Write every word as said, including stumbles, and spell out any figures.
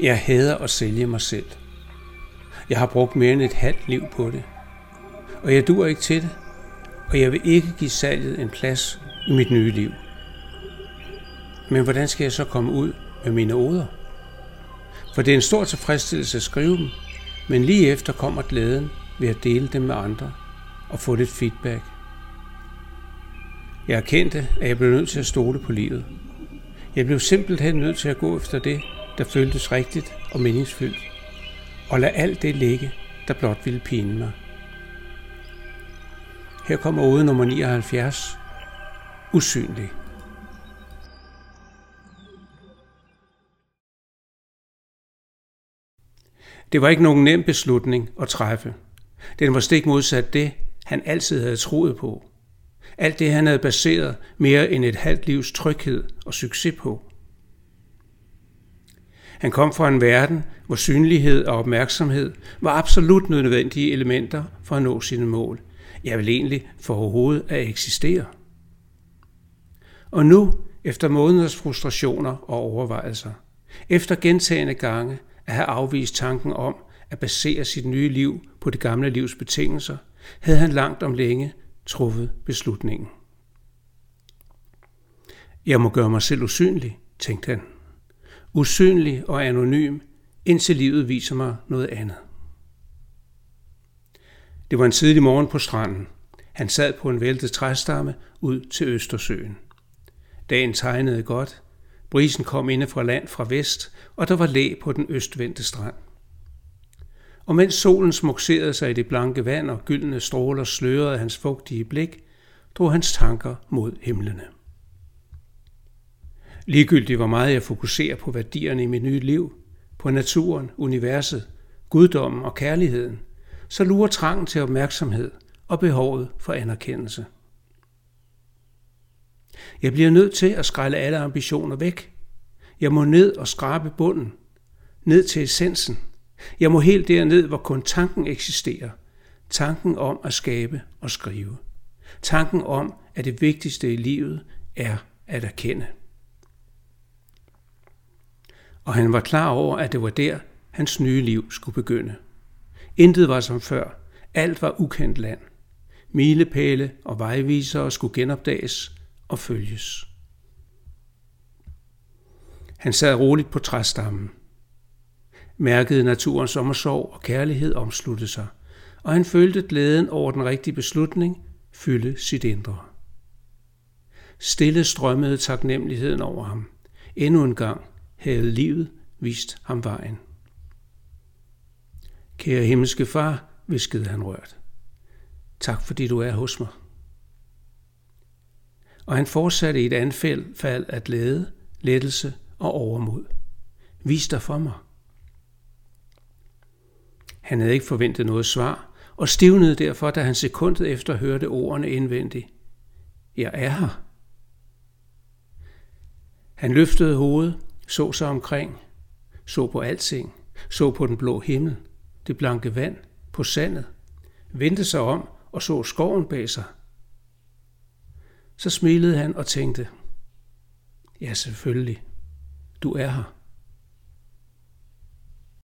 Jeg hader at sælge mig selv. Jeg har brugt mere end et halvt liv på det. Og jeg dur ikke til det, og jeg vil ikke give salget en plads i mit nye liv. Men hvordan skal jeg så komme ud med mine oder? For det er en stor tilfredsstillelse at skrive dem, men lige efter kommer glæden ved at dele dem med andre og få lidt feedback. Jeg erkendte, at jeg blev nødt til at stole på livet. Jeg blev simpelthen nødt til at gå efter det, der føltes rigtigt og meningsfyldt, og lade alt det ligge, der blot ville pine mig. Her kommer ode nummer nioghalvfjerds. Usynlig. Det var ikke nogen nem beslutning at træffe. Den var stik modsat det, han altid havde troet på. Alt det, han havde baseret mere end et halvt livs tryghed og succes på. Han kom fra en verden, hvor synlighed og opmærksomhed var absolut nødvendige elementer for at nå sine mål. Jeg vil egentlig for overhovedet at eksistere. Og nu, efter måneders frustrationer og overvejelser, efter gentagne gange at have afvist tanken om at basere sit nye liv på det gamle livs betingelser, havde han langt om længe truffet beslutningen. Jeg må gøre mig selv usynlig, tænkte han. Usynlig og anonym, indtil livet viser mig noget andet. Det var en tidlig morgen på stranden. Han sad på en væltet træstamme ud til Østersøen. Dagen tegnede godt. Brisen kom inde fra land fra vest, og der var læ på den østvendte strand. Og mens solen smukserede sig i det blanke vand og gyldne stråler slørede hans fugtige blik, drog hans tanker mod himlene. Ligegyldigt hvor meget jeg fokuserer på værdierne i mit nye liv, på naturen, universet, guddommen og kærligheden, så lurer trangen til opmærksomhed og behovet for anerkendelse. Jeg bliver nødt til at skrælle alle ambitioner væk. Jeg må ned og skrabe bunden, ned til essensen. Jeg må helt derned, hvor kun tanken eksisterer. Tanken om at skabe og skrive. Tanken om, at det vigtigste i livet er at erkende. Og han var klar over, at det var der, hans nye liv skulle begynde. Intet var som før. Alt var ukendt land. Milepæle og vejvisere skulle genopdages og følges. Han sad roligt på træstammen. Mærkede naturens sommersorg og kærlighed omslutte sig, og han følte glæden over den rigtige beslutning fylde sit indre. Stille strømmede taknemmeligheden over ham. Endnu en gang havde livet vist ham vejen. Kære himmelske far, hviskede han rørt. Tak fordi du er hos mig. Og han fortsatte i et anfald af glæde, lettelse og overmod. Vis dig for mig. Han havde ikke forventet noget svar, og stivnede derfor, da han sekundet efter hørte ordene indvendigt. Jeg er her. Han løftede hovedet, så sig omkring, så på alting, så på den blå himmel, det blanke vand, på sandet, vendte sig om og så skoven bag sig. Så smilede han og tænkte, ja selvfølgelig, du er her.